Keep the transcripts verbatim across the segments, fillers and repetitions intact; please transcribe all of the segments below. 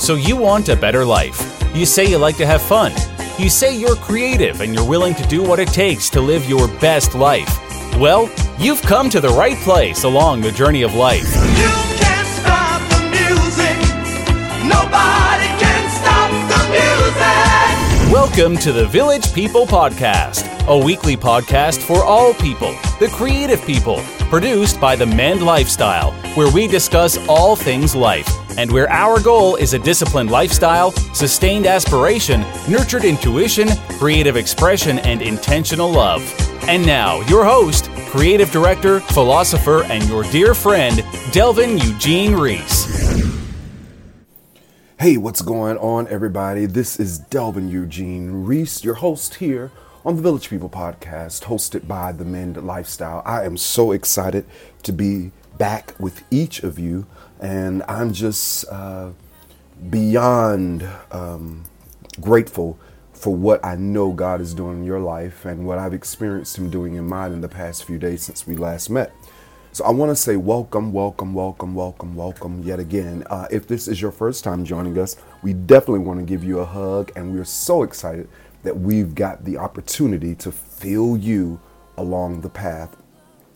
So you want a better life. You say you like to have fun. You say you're creative and you're willing to do what it takes to live your best life. Well, you've come to the right place along the journey of life. You can't stop the music. Nobody can stop the music. Welcome to the Village People Podcast, a weekly podcast for all people, the creative people, produced by the Mend Lifestyle, where we discuss all things life, and where our goal is a disciplined lifestyle, sustained aspiration, nurtured intuition, creative expression, and intentional love. And now, your host, creative director, philosopher, and your dear friend, Delvin Eugene Reese. Hey, what's going on, everybody? This is Delvin Eugene Reese, your host here on the Village People Podcast, hosted by the Mend Lifestyle. I am so excited to be back with each of you. And I'm just uh, beyond um, grateful for what I know God is doing in your life and what I've experienced Him doing in mine in the past few days since we last met. So I want to say welcome, welcome, welcome, welcome, welcome yet again. Uh, if this is your first time joining us, we definitely want to give you a hug. And we're so excited that we've got the opportunity to feel you along the path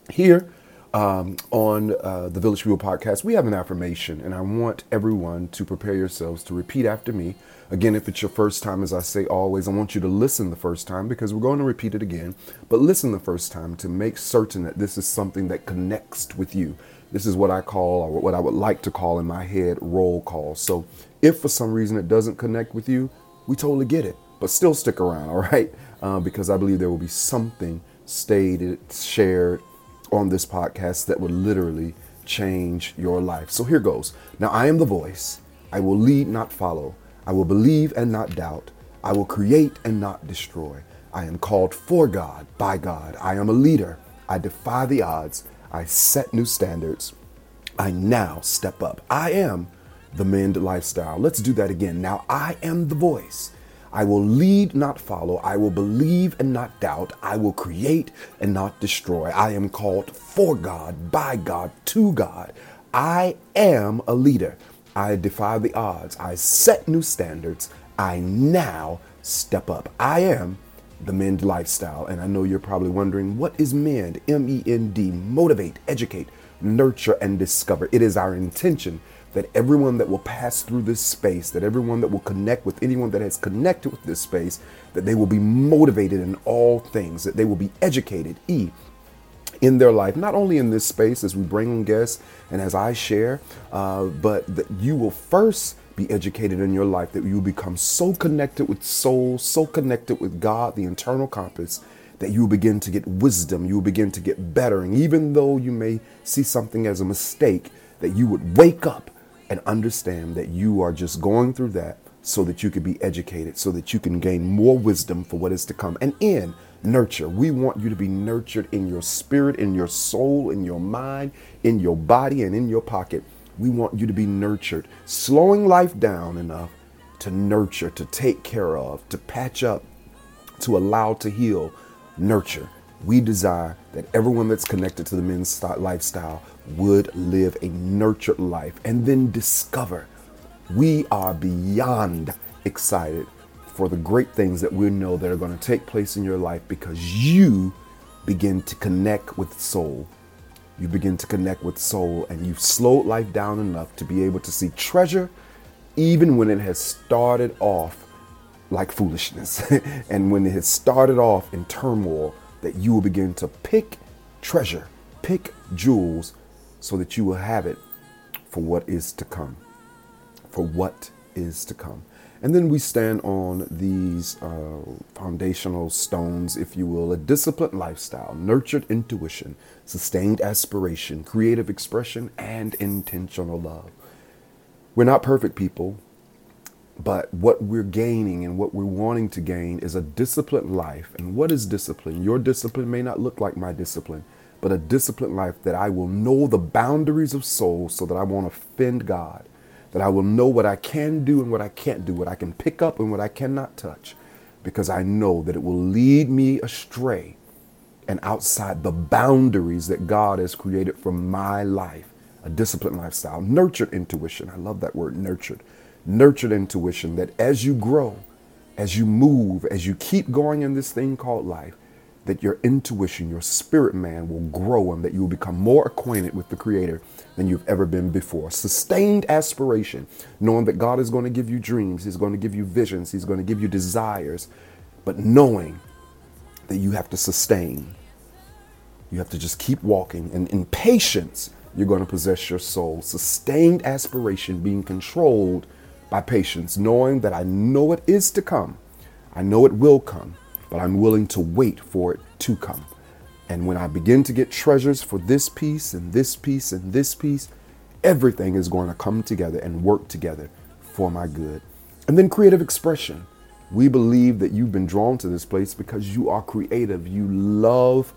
here. Um, on uh, the Village People Podcast, we have an affirmation, and I want everyone to prepare yourselves to repeat after me. Again, if it's your first time, as I say always, I want you to listen the first time because we're going to repeat it again, but listen the first time to make certain that this is something that connects with you. This is what I call, or what I would like to call in my head, roll call. So if for some reason it doesn't connect with you, we totally get it, but still stick around, all right? Uh, because I believe there will be something stated, shared, on this podcast that would literally change your life. So here goes. Now I am the voice. I will lead, not follow. I will believe and not doubt. I will create and not destroy. I am called for God, by God. I am a leader. I defy the odds. I set new standards. I now step up. I am the Mend Lifestyle. Let's do that again. Now I am the voice. I will lead, not follow. I will believe and not doubt. I will create and not destroy. I am called for God, by God, to God. I am a leader. I defy the odds. I set new standards. I now step up. I am the Mend Lifestyle. And I know you're probably wondering, what is Mend? M E N D, motivate, educate, nurture, and discover. It is our intention that everyone that will pass through this space, that everyone that will connect with anyone that has connected with this space, that they will be motivated in all things, that they will be educated, E, in their life, not only in this space as we bring on guests and as I share, uh, but that you will first be educated in your life, that you will become so connected with soul, so connected with God, the internal compass, that you will begin to get wisdom, you will begin to get better. And even though you may see something as a mistake, that you would wake up and understand that you are just going through that so that you can be educated, so that you can gain more wisdom for what is to come. And in nurture, we want you to be nurtured in your spirit, in your soul, in your mind, in your body, and in your pocket. We want you to be nurtured, slowing life down enough to nurture, to take care of, to patch up, to allow to heal, nurture. We desire that everyone that's connected to the Men's Lifestyle would live a nurtured life and then discover. We are beyond excited for the great things that we know that are going to take place in your life because you begin to connect with soul. You begin to connect with soul and you've slowed life down enough to be able to see treasure even when it has started off like foolishness and when it has started off in turmoil, that you will begin to pick treasure, pick jewels, so that you will have it for what is to come, for what is to come. And then we stand on these uh, foundational stones, if you will, a disciplined lifestyle, nurtured intuition, sustained aspiration, creative expression, and intentional love. We're not perfect people, but what we're gaining and what we're wanting to gain is a disciplined life. And what is discipline? Your discipline may not look like my discipline, but a disciplined life that I will know the boundaries of soul so that I won't offend God, that I will know what I can do and what I can't do, what I can pick up and what I cannot touch, because I know that it will lead me astray and outside the boundaries that God has created for my life. A disciplined lifestyle, nurtured intuition. I love that word, nurtured. nurtured intuition that as you grow, as you move, as you keep going in this thing called life, that your intuition, your spirit man will grow and that you'll become more acquainted with the Creator than you've ever been before. Sustained aspiration, knowing that God is going to give you dreams, He's going to give you visions, He's going to give you desires, but knowing that you have to sustain. You have to just keep walking, and in patience, you're going to possess your soul. Sustained aspiration being controlled by patience, knowing that I know it is to come. I know it will come, but I'm willing to wait for it to come. And when I begin to get treasures for this piece and this piece and this piece, everything is going to come together and work together for my good. And then creative expression. We believe that you've been drawn to this place because you are creative. You love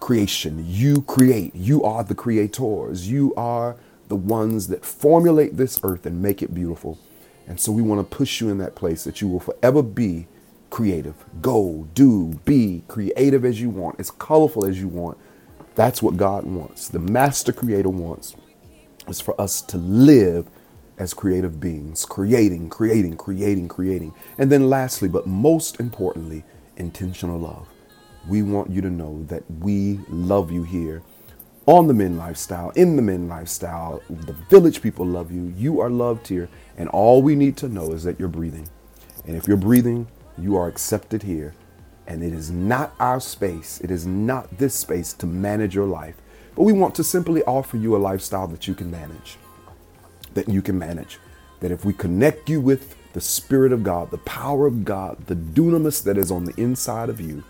creation. You create. You are the creators. You are the ones that formulate this earth and make it beautiful. And so we want to push you in that place that you will forever be creative. Go, do, be creative as you want, as colorful as you want. That's what God wants. The master creator wants is for us to live as creative beings, creating, creating, creating, creating. And then lastly, but most importantly, intentional love. We want you to know that we love you here on the Mend Lifestyle, in the Mend Lifestyle. The Village people love you. You are loved here. And all we need to know is that you're breathing. And if you're breathing, you are accepted here, and it is not our space. It is not this space to manage your life, but we want to simply offer you a lifestyle that you can manage, that you can manage, that if we connect you with the Spirit of God, the power of God, the dunamis that is on the inside of you,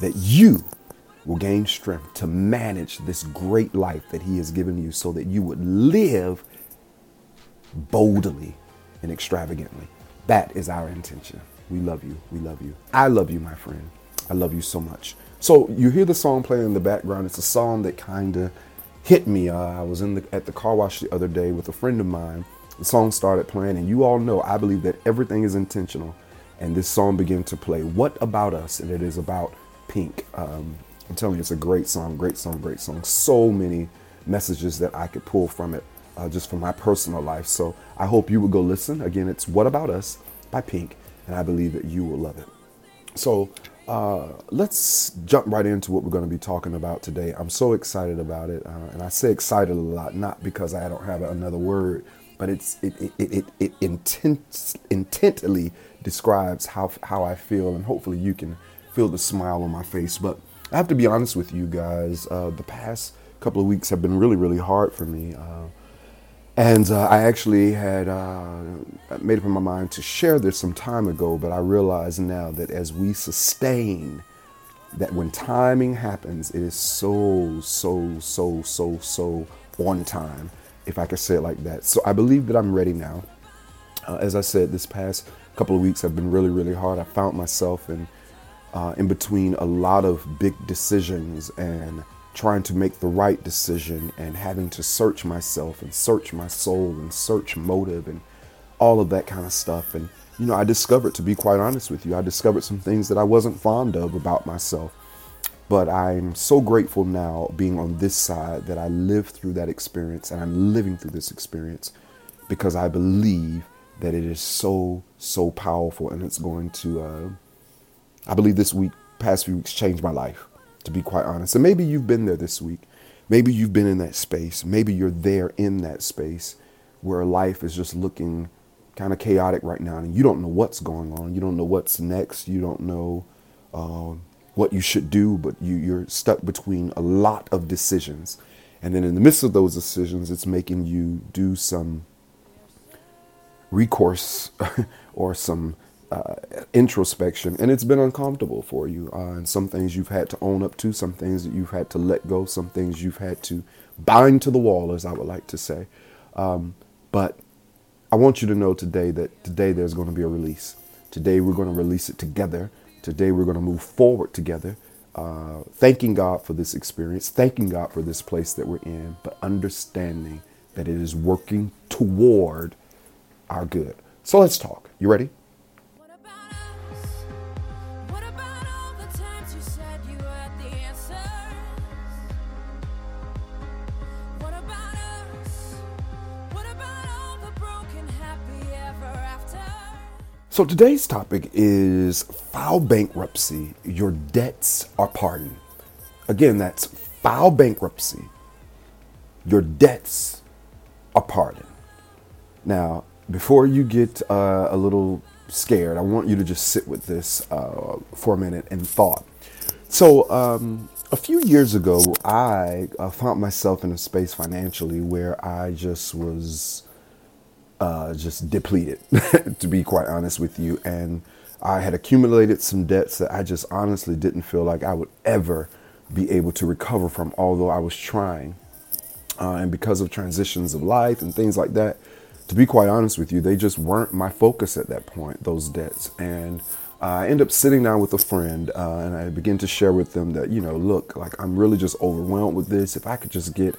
that you will gain strength to manage this great life that He has given you so that you would live boldly and extravagantly. That is our intention. We love you. We love you. I love you, my friend. I love you so much. So you hear the song playing in the background. It's a song that kind of hit me. Uh, I was in the, at the car wash the other day with a friend of mine. The song started playing, and you all know I believe that everything is intentional. And this song began to play, "What About Us?" And it is about Pink. Um, I'm telling you, it's a great song, great song, great song. So many messages that I could pull from it uh, just from my personal life. So I hope you would go listen. Again, it's "What About Us" by Pink. And I believe that you will love it. So uh, let's jump right into what we're going to be talking about today. I'm so excited about it. Uh, and I say excited a lot, not because I don't have another word, but it's it it it, it, it intense, intently describes how, how I feel. And hopefully you can feel the smile on my face. But I have to be honest with you guys. Uh, the past couple of weeks have been really, really hard for me. Uh, And uh, I actually had uh, made up in my mind to share this some time ago, but I realize now that as we sustain, that when timing happens, it is so, so, so, so, so on time, if I could say it like that. So I believe that I'm ready now. Uh, as I said, this past couple of weeks have been really, really hard. I found myself in, uh, in between a lot of big decisions and trying to make the right decision and having to search myself and search my soul and search motive and all of that kind of stuff. And, you know, I discovered, to be quite honest with you, I discovered some things that I wasn't fond of about myself. But I'm so grateful now being on this side that I lived through that experience and I'm living through this experience because I believe that it is so, so powerful. And it's going to, uh, I believe this week, past few weeks changed my life. To be quite honest. And maybe you've been there this week. Maybe you've been in that space. Maybe you're there in that space where life is just looking kind of chaotic right now. And you don't know what's going on. You don't know what's next. You don't know uh, what you should do. But you, you're stuck between a lot of decisions. And then in the midst of those decisions, it's making you do some recourse or some Uh, introspection, and it's been uncomfortable for you. Uh, and some things you've had to own up to, some things that you've had to let go, some things you've had to bind to the wall, as I would like to say. Um, but I want you to know today that today there's going to be a release. Today we're going to release it together. Today we're going to move forward together, uh, thanking God for this experience, thanking God for this place that we're in, but understanding that it is working toward our good. So let's talk. You ready? What about us? What about all the broken, happy ever So today's topic is file bankruptcy. Your debts are pardoned. Again, that's file bankruptcy. Your debts are pardoned. Now, before you get uh, a little scared, I want you to just sit with this uh, for a minute and thought. So um, a few years ago, I uh, found myself in a space financially where I just was uh, just depleted, to be quite honest with you. And I had accumulated some debts that I just honestly didn't feel like I would ever be able to recover from, although I was trying. Uh, and because of transitions of life and things like that, to be quite honest with you, they just weren't my focus at that point, those debts. And uh, I ended up sitting down with a friend uh, and I began to share with them that, you know, look, like I'm really just overwhelmed with this. If I could just get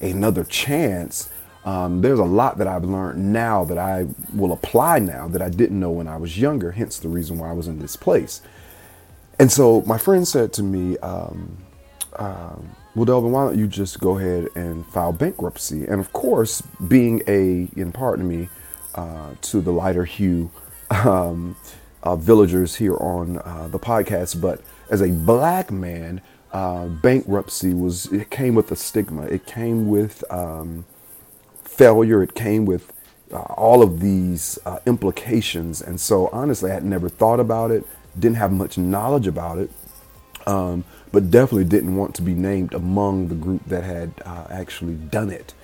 another chance, um, there's a lot that I've learned now that I will apply now that I didn't know when I was younger, hence the reason why I was in this place. And so my friend said to me, um, um, well, Delvin, why don't you just go ahead and file bankruptcy? And of course, being a, and pardon me, uh, to the lighter hue um, uh, villagers here on uh, the podcast, but as a black man, uh, bankruptcy was, it came with a stigma. It came with um, failure. It came with uh, all of these uh, implications. And so honestly, I had never thought about it, didn't have much knowledge about it. Um, but definitely didn't want to be named among the group that had uh, actually done it.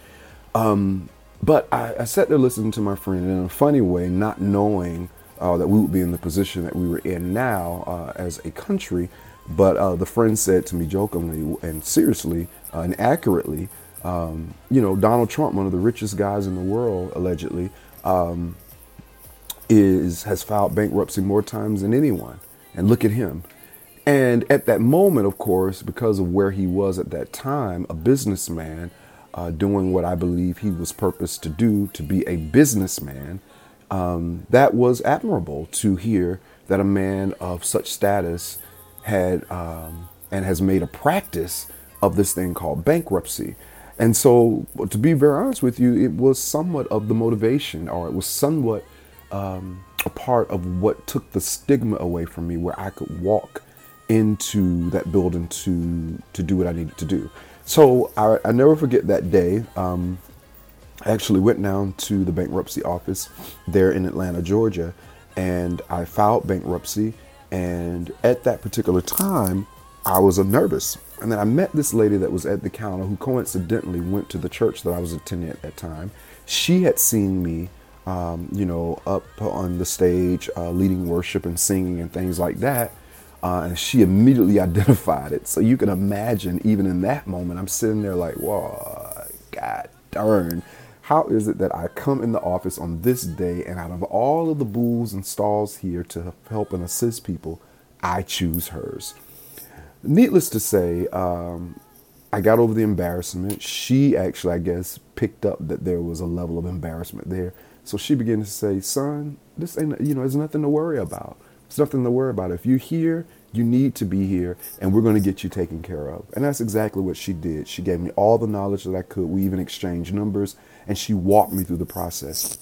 Um, but I, I sat there listening to my friend in a funny way, not knowing uh, that we would be in the position that we were in now uh, as a country. But uh, the friend said to me jokingly and seriously uh, and accurately, um, you know, Donald Trump, one of the richest guys in the world, allegedly, um, is has filed bankruptcy more times than anyone. And look at him. And at that moment, of course, because of where he was at that time, a businessman uh, doing what I believe he was purposed to do, to be a businessman, um, that was admirable to hear that a man of such status had um, and has made a practice of this thing called bankruptcy. And so to be very honest with you, it was somewhat of the motivation, or it was somewhat um, a part of what took the stigma away from me, where I could walk into that building to to do what I needed to do. So I, I never forget that day. Um, I actually went down to the bankruptcy office there in Atlanta, Georgia, and I filed bankruptcy. And at that particular time, I was nervous. And then I met this lady that was at the counter who coincidentally went to the church that I was attending at that time. She had seen me, um, you know, up on the stage, uh, leading worship and singing and things like that. Uh, and she immediately identified it. So you can imagine, even in that moment, I'm sitting there like, whoa, God darn. How is it that I come in the office on this day and out of all of the booths and stalls here to help and assist people, I choose hers? Needless to say, um, I got over the embarrassment. She actually, I guess, picked up that there was a level of embarrassment there. So she began to say, son, this ain't, you know, there's nothing to worry about. It's nothing to worry about. If you're here, you need to be here, and we're going to get you taken care of. And that's exactly what she did. She gave me all the knowledge that I could. We even exchanged numbers, and she walked me through the process.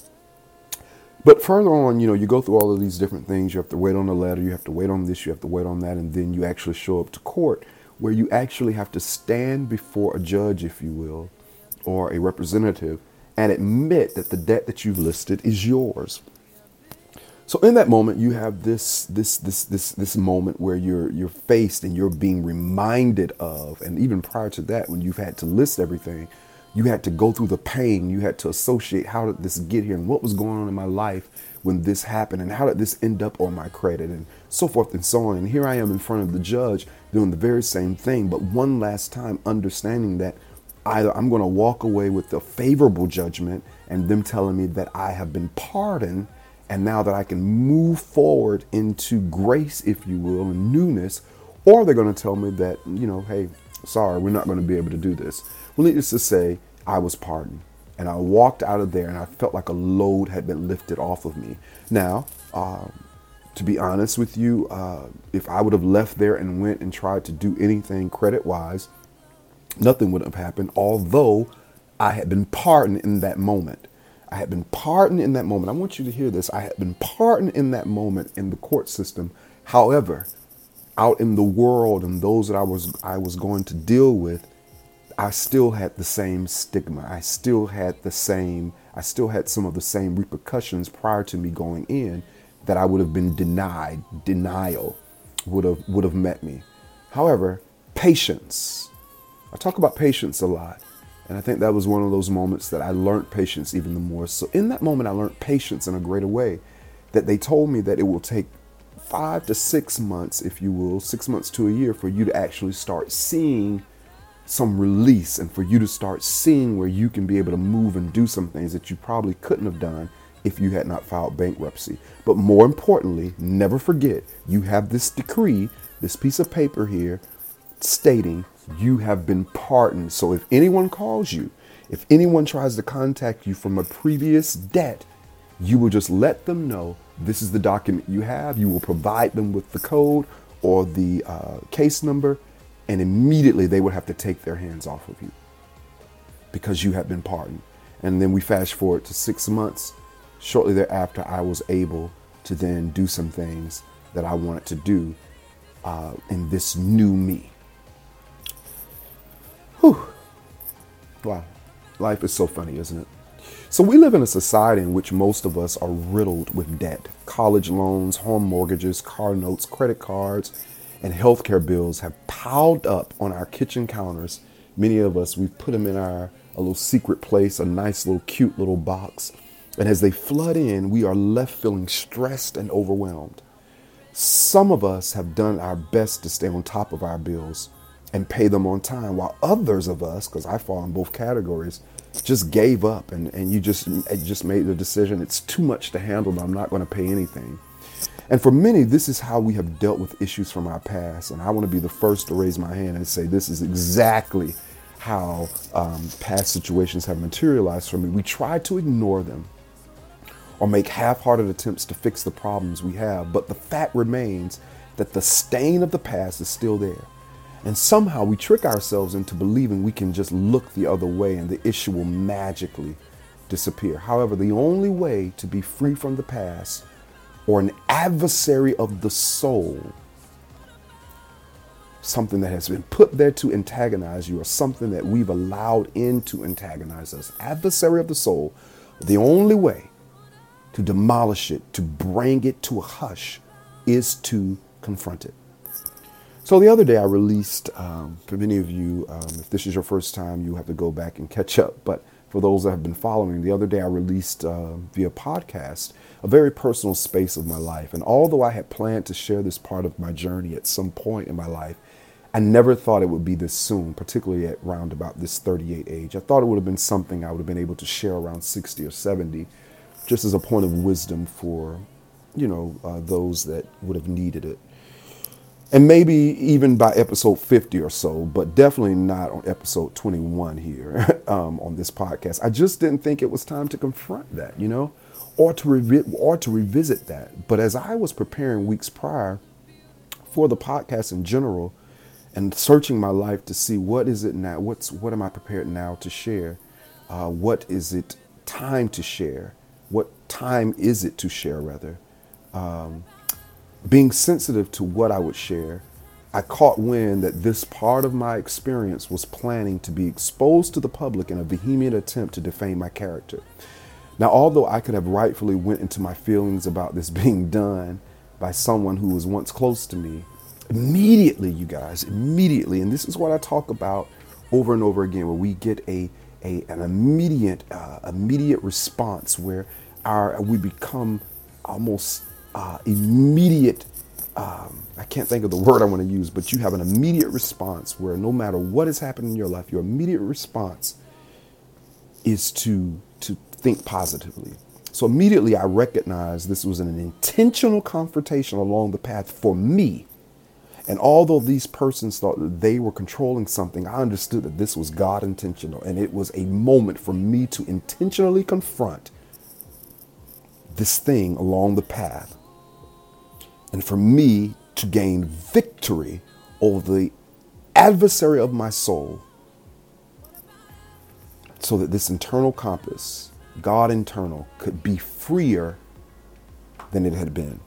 But further on, you know, you go through all of these different things. You have to wait on a letter. You have to wait on this. You have to wait on that. And then you actually show up to court, where you actually have to stand before a judge, if you will, or a representative, and admit that the debt that you've listed is yours. So in that moment, you have this this this this this moment where you're you're faced and you're being reminded of, and even prior to that, when you've had to list everything, you had to go through the pain. You had to associate, how did this get here, and what was going on in my life when this happened, and how did this end up on my credit, and so forth and so on. And here I am in front of the judge doing the very same thing, but one last time, understanding that either I'm going to walk away with a favorable judgment and them telling me that I have been pardoned, and now that I can move forward into grace, if you will, and newness, or they're going to tell me that, you know, hey, sorry, we're not going to be able to do this. Well, needless to say, I was pardoned, and I walked out of there, and I felt like a load had been lifted off of me. Now, uh, to be honest with you, uh, if I would have left there and went and tried to do anything credit-wise, nothing would have happened, although I had been pardoned in that moment. I had been pardoned in that moment. I want you to hear this. I had been pardoned in that moment in the court system. However, out in the world and those that I was I was going to deal with, I still had the same stigma. I still had the same, I still had some of the same repercussions prior to me going in that I would have been denied. Denial would have would have met me. However, patience. I talk about patience a lot. And I think that was one of those moments that I learned patience even the more. So in that moment, I learned patience in a greater way, that they told me that it will take five to six months, if you will, six months to a year for you to actually start seeing some release and for you to start seeing where you can be able to move and do some things that you probably couldn't have done if you had not filed bankruptcy. But more importantly, never forget, you have this decree, this piece of paper here stating you have been pardoned. So if anyone calls you, if anyone tries to contact you from a previous debt, you will just let them know this is the document you have. You will provide them with the code or the uh, case number, and immediately they would have to take their hands off of you because you have been pardoned. And then we fast forward to six months. Shortly thereafter, I was able to then do some things that I wanted to do uh, in this new me. Whew. Wow, life is so funny, isn't it? So we live in a society in which most of us are riddled with debt. College loans, home mortgages, car notes, credit cards, and healthcare bills have piled up on our kitchen counters. Many of us, we've put them in our a little secret place, a nice little cute little box. And as they flood in, we are left feeling stressed and overwhelmed. Some of us have done our best to stay on top of our bills and pay them on time, while others of us, because I fall in both categories, just gave up and, and you just, just made the decision, it's too much to handle, but I'm not gonna pay anything. And for many, this is how we have dealt with issues from our past, and I wanna be the first to raise my hand and say this is exactly how um, past situations have materialized for me. We try to ignore them or make half-hearted attempts to fix the problems we have, but the fact remains that the stain of the past is still there. And somehow we trick ourselves into believing we can just look the other way and the issue will magically disappear. However, the only way to be free from the past or an adversary of the soul, something that has been put there to antagonize you or something that we've allowed in to antagonize us, adversary of the soul, the only way to demolish it, to bring it to a hush, is to confront it. So the other day I released, um, for many of you, um, if this is your first time, you have to go back and catch up. But for those that have been following, the other day I released uh, via podcast a very personal space of my life. And although I had planned to share this part of my journey at some point in my life, I never thought it would be this soon, particularly at round about this thirty-eight age. I thought it would have been something I would have been able to share around sixty or seventy, just as a point of wisdom for, you know, uh, those that would have needed it. And maybe even by episode fifty or so, but definitely not on episode twenty-one here um, on this podcast. I just didn't think it was time to confront that, you know, or to, revi- or to revisit that. But as I was preparing weeks prior for the podcast in general and searching my life to see what is it now, what's what am I prepared now to share? Uh, what is it time to share? What time is it to share, rather? Um Being sensitive to what I would share, I caught wind that this part of my experience was planning to be exposed to the public in a vehement attempt to defame my character. Now, although I could have rightfully went into my feelings about this being done by someone who was once close to me, immediately, you guys, immediately, and this is what I talk about over and over again, where we get a, a an immediate, uh, immediate response where our we become almost Uh, immediate, um, I can't think of the word I want to use, but you have an immediate response where no matter what has happened in your life, your immediate response is to, to think positively. So immediately I recognized this was an intentional confrontation along the path for me. And although these persons thought that they were controlling something, I understood that this was God intentional. And it was a moment for me to intentionally confront this thing along the path. And for me to gain victory over the adversary of my soul so that this internal compass God internal could be freer than it had been.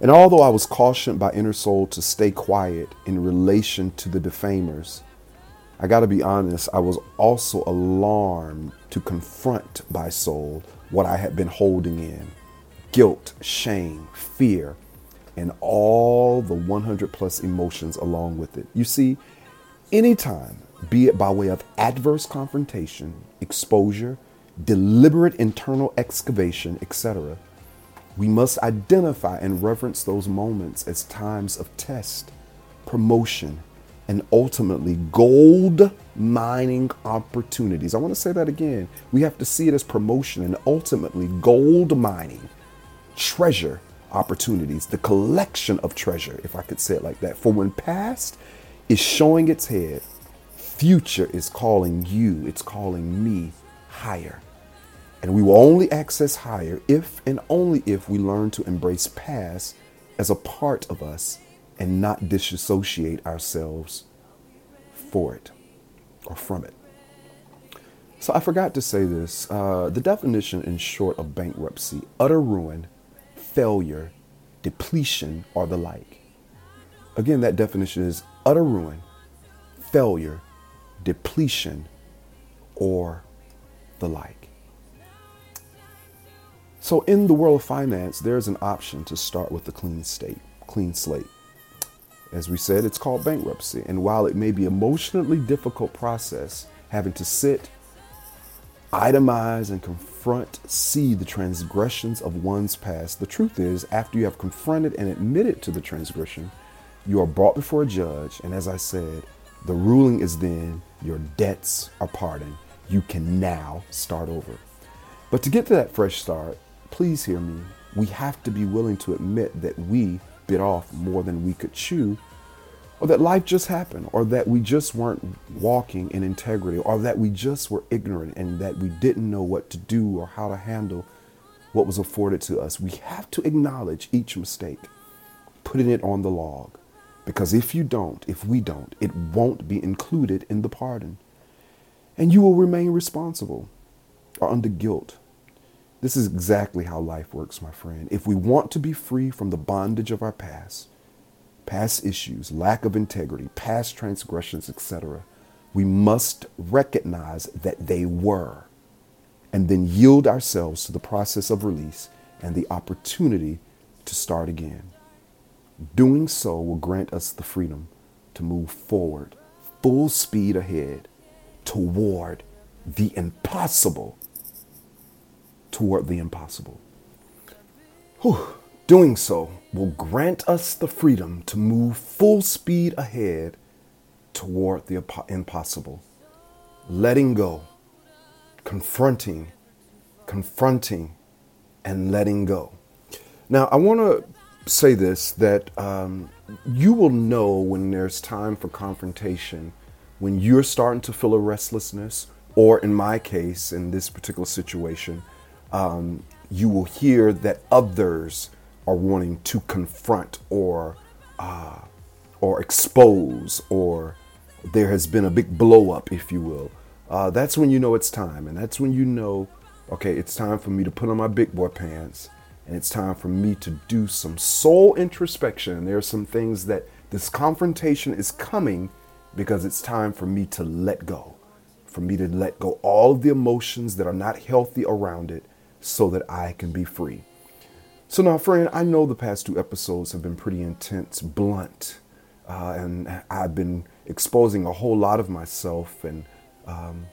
And although I was cautioned by Inner Soul to stay quiet in relation to the defamers, I got to be honest, I was also alarmed to confront by Soul what I had been holding in: guilt, shame, fear, and all the one hundred plus emotions along with it. You see, anytime, be it by way of adverse confrontation, exposure, deliberate internal excavation, et cetera, we must identify and reverence those moments as times of test, promotion, and ultimately gold mining opportunities. I want to say that again. We have to see it as promotion and ultimately gold mining, treasure opportunities, the collection of treasure, if I could say it like that. For when past is showing its head, future is calling you, it's calling me higher. And we will only access higher if and only if we learn to embrace past as a part of us and not disassociate ourselves for it or from it. So I forgot to say this. Uh, the definition in short of bankruptcy: utter ruin, failure, depletion, or the like. Again, that definition is utter ruin, failure, depletion, or the like. So in the world of finance, there's an option to start with a clean state, clean slate. As we said, it's called bankruptcy. And while it may be an emotionally difficult process, having to sit, itemize, and confront, see the transgressions of one's past, the truth is, after you have confronted and admitted to the transgression, you are brought before a judge. And as I said, the ruling is then your debts are pardoned. You can now start over. But to get to that fresh start, please hear me, we have to be willing to admit that we bit off more than we could chew, or that life just happened, or that we just weren't walking in integrity, or that we just were ignorant and that we didn't know what to do or how to handle what was afforded to us. We have to acknowledge each mistake, putting it on the log, because if you don't, if we don't, it won't be included in the pardon, and you will remain responsible or under guilt. This is exactly how life works, my friend. If we want to be free from the bondage of our past, past issues, lack of integrity, past transgressions, et cetera, we must recognize that they were, and then yield ourselves to the process of release and the opportunity to start again. Doing so will grant us the freedom to move forward, full speed ahead, toward the impossible. toward the impossible. Whew. Doing so will grant us the freedom to move full speed ahead toward the impossible. Letting go, confronting, confronting, and letting go. Now, I want to say this, that um, you will know when there's time for confrontation, when you're starting to feel a restlessness, or in my case, in this particular situation, Um, you will hear that others are wanting to confront or uh, or expose, or there has been a big blow up, if you will. Uh, that's when you know it's time. And that's when you know, okay, it's time for me to put on my big boy pants, and it's time for me to do some soul introspection. And there are some things that this confrontation is coming because it's time for me to let go, for me to let go all of the emotions that are not healthy around it, so that I can be free. So now, friend, I know the past two episodes have been pretty intense, blunt, uh, and I've been exposing a whole lot of myself and um,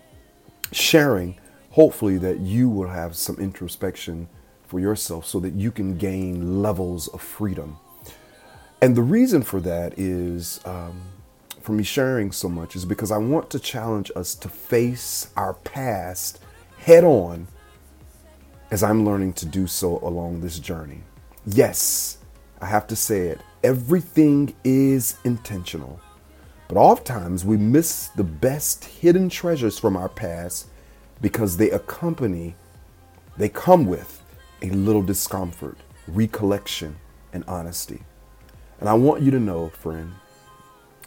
sharing, hopefully, that you will have some introspection for yourself so that you can gain levels of freedom. And the reason for that is, um, for me sharing so much, is because I want to challenge us to face our past head on, as I'm learning to do so along this journey. Yes, I have to say it, everything is intentional, but oftentimes we miss the best hidden treasures from our past because they accompany, they come with a little discomfort, recollection, and honesty. And I want you to know, friend,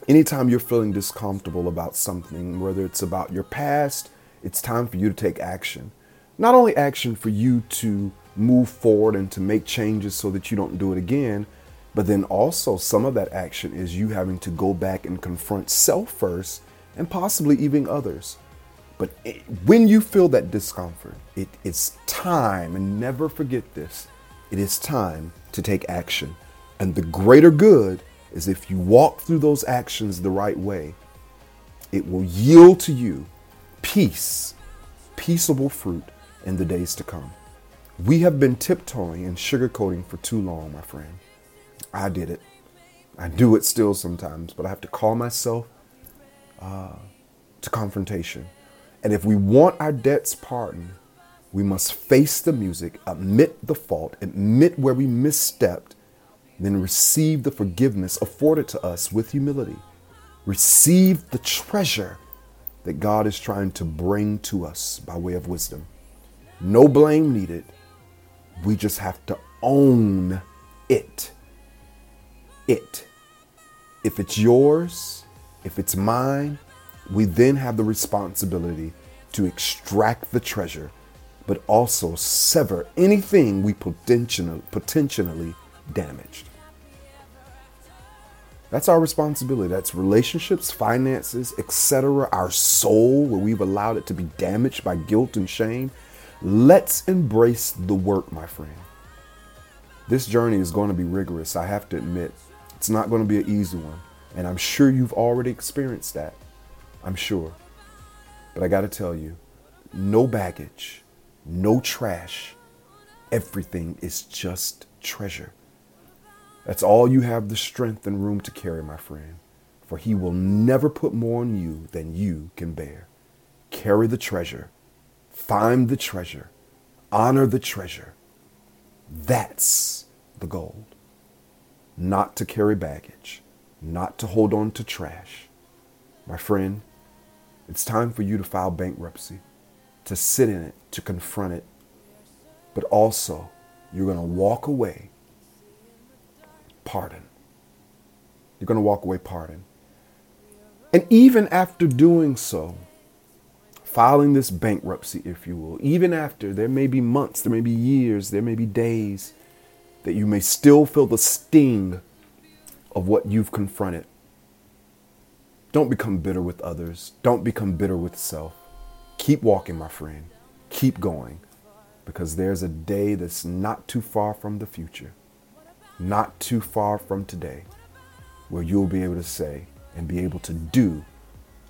anytime you're feeling discomfortable about something, whether it's about your past, it's time for you to take action. not only action for you to move forward and to make changes so that you don't do it again, but then also some of that action is you having to go back and confront self first and possibly even others. But it, when you feel that discomfort, it, it's time, and never forget this, it is time to take action. And the greater good is if you walk through those actions the right way, it will yield to you peace, peaceable fruit in the days to come. We have been tiptoeing and sugarcoating for too long, my friend. I did it. I do it still sometimes, but I have to call myself uh, to confrontation. And if we want our debts pardoned, we must face the music, admit the fault, admit where we misstepped, then receive the forgiveness afforded to us with humility. Receive the treasure that God is trying to bring to us by way of wisdom. No blame needed. We just have to own it. It. If it's yours, if it's mine, we then have the responsibility to extract the treasure, but also sever anything we potentially, potentially damaged. That's our responsibility. That's relationships, finances, et cetera. Our soul, where we've allowed it to be damaged by guilt and shame. Let's embrace the work, my friend. This journey is going to be rigorous. I have to admit, it's not going to be an easy one. And I'm sure you've already experienced that. I'm sure. But I got to tell you, no baggage, no trash. Everything is just treasure. That's all you have the strength and room to carry, my friend. For he will never put more on you than you can bear. Carry the treasure. Find the treasure. Honor the treasure. That's the gold. Not to carry baggage, not to hold on to trash. My friend, it's time for you to file bankruptcy, to sit in it, to confront it. But also, you're going to walk away pardon. You're going to walk away pardon. And even after doing so, filing this bankruptcy, if you will, even after, there may be months, there may be years, there may be days that you may still feel the sting of what you've confronted. Don't become bitter with others. Don't become bitter with self. Keep walking, my friend. Keep going, because there's a day that's not too far from the future, not too far from today, where you'll be able to say and be able to do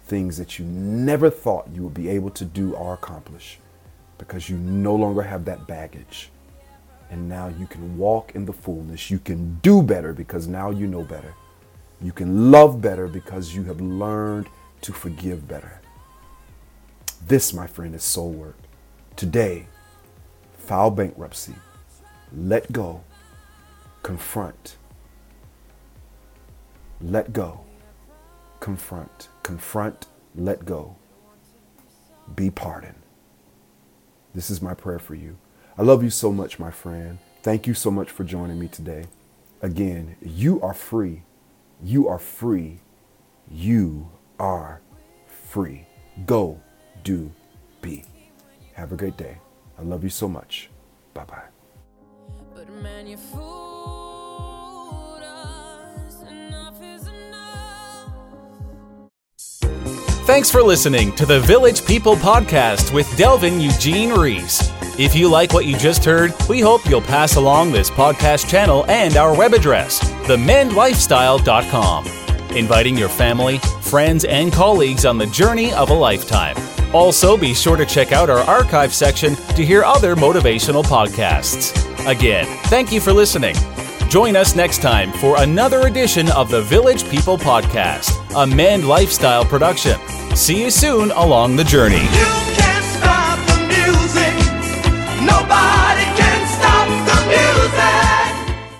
things that you never thought you would be able to do or accomplish, because you no longer have that baggage. And now you can walk in the fullness. You can do better because now you know better. You can love better because you have learned to forgive better. This, my friend, is soul work. Today, file bankruptcy, let go, confront, let go, confront. Confront, let go, be pardoned. This is my prayer for you. I love you so much, my friend. Thank you so much for joining me today. Again, you are free. You are free. You are free. Go, do, be. Have a great day. I love you so much. Bye-bye. But man, you fool. Thanks for listening to the Village People Podcast with Delvin Eugene Reese. If you like what you just heard, we hope you'll pass along this podcast channel and our web address, the mend lifestyle dot com, inviting your family, friends, and colleagues on the journey of a lifetime. Also, be sure to check out our archive section to hear other motivational podcasts. Again, thank you for listening. Join us next time for another edition of the Village People Podcast, a Mend Lifestyle production. See you soon along the journey.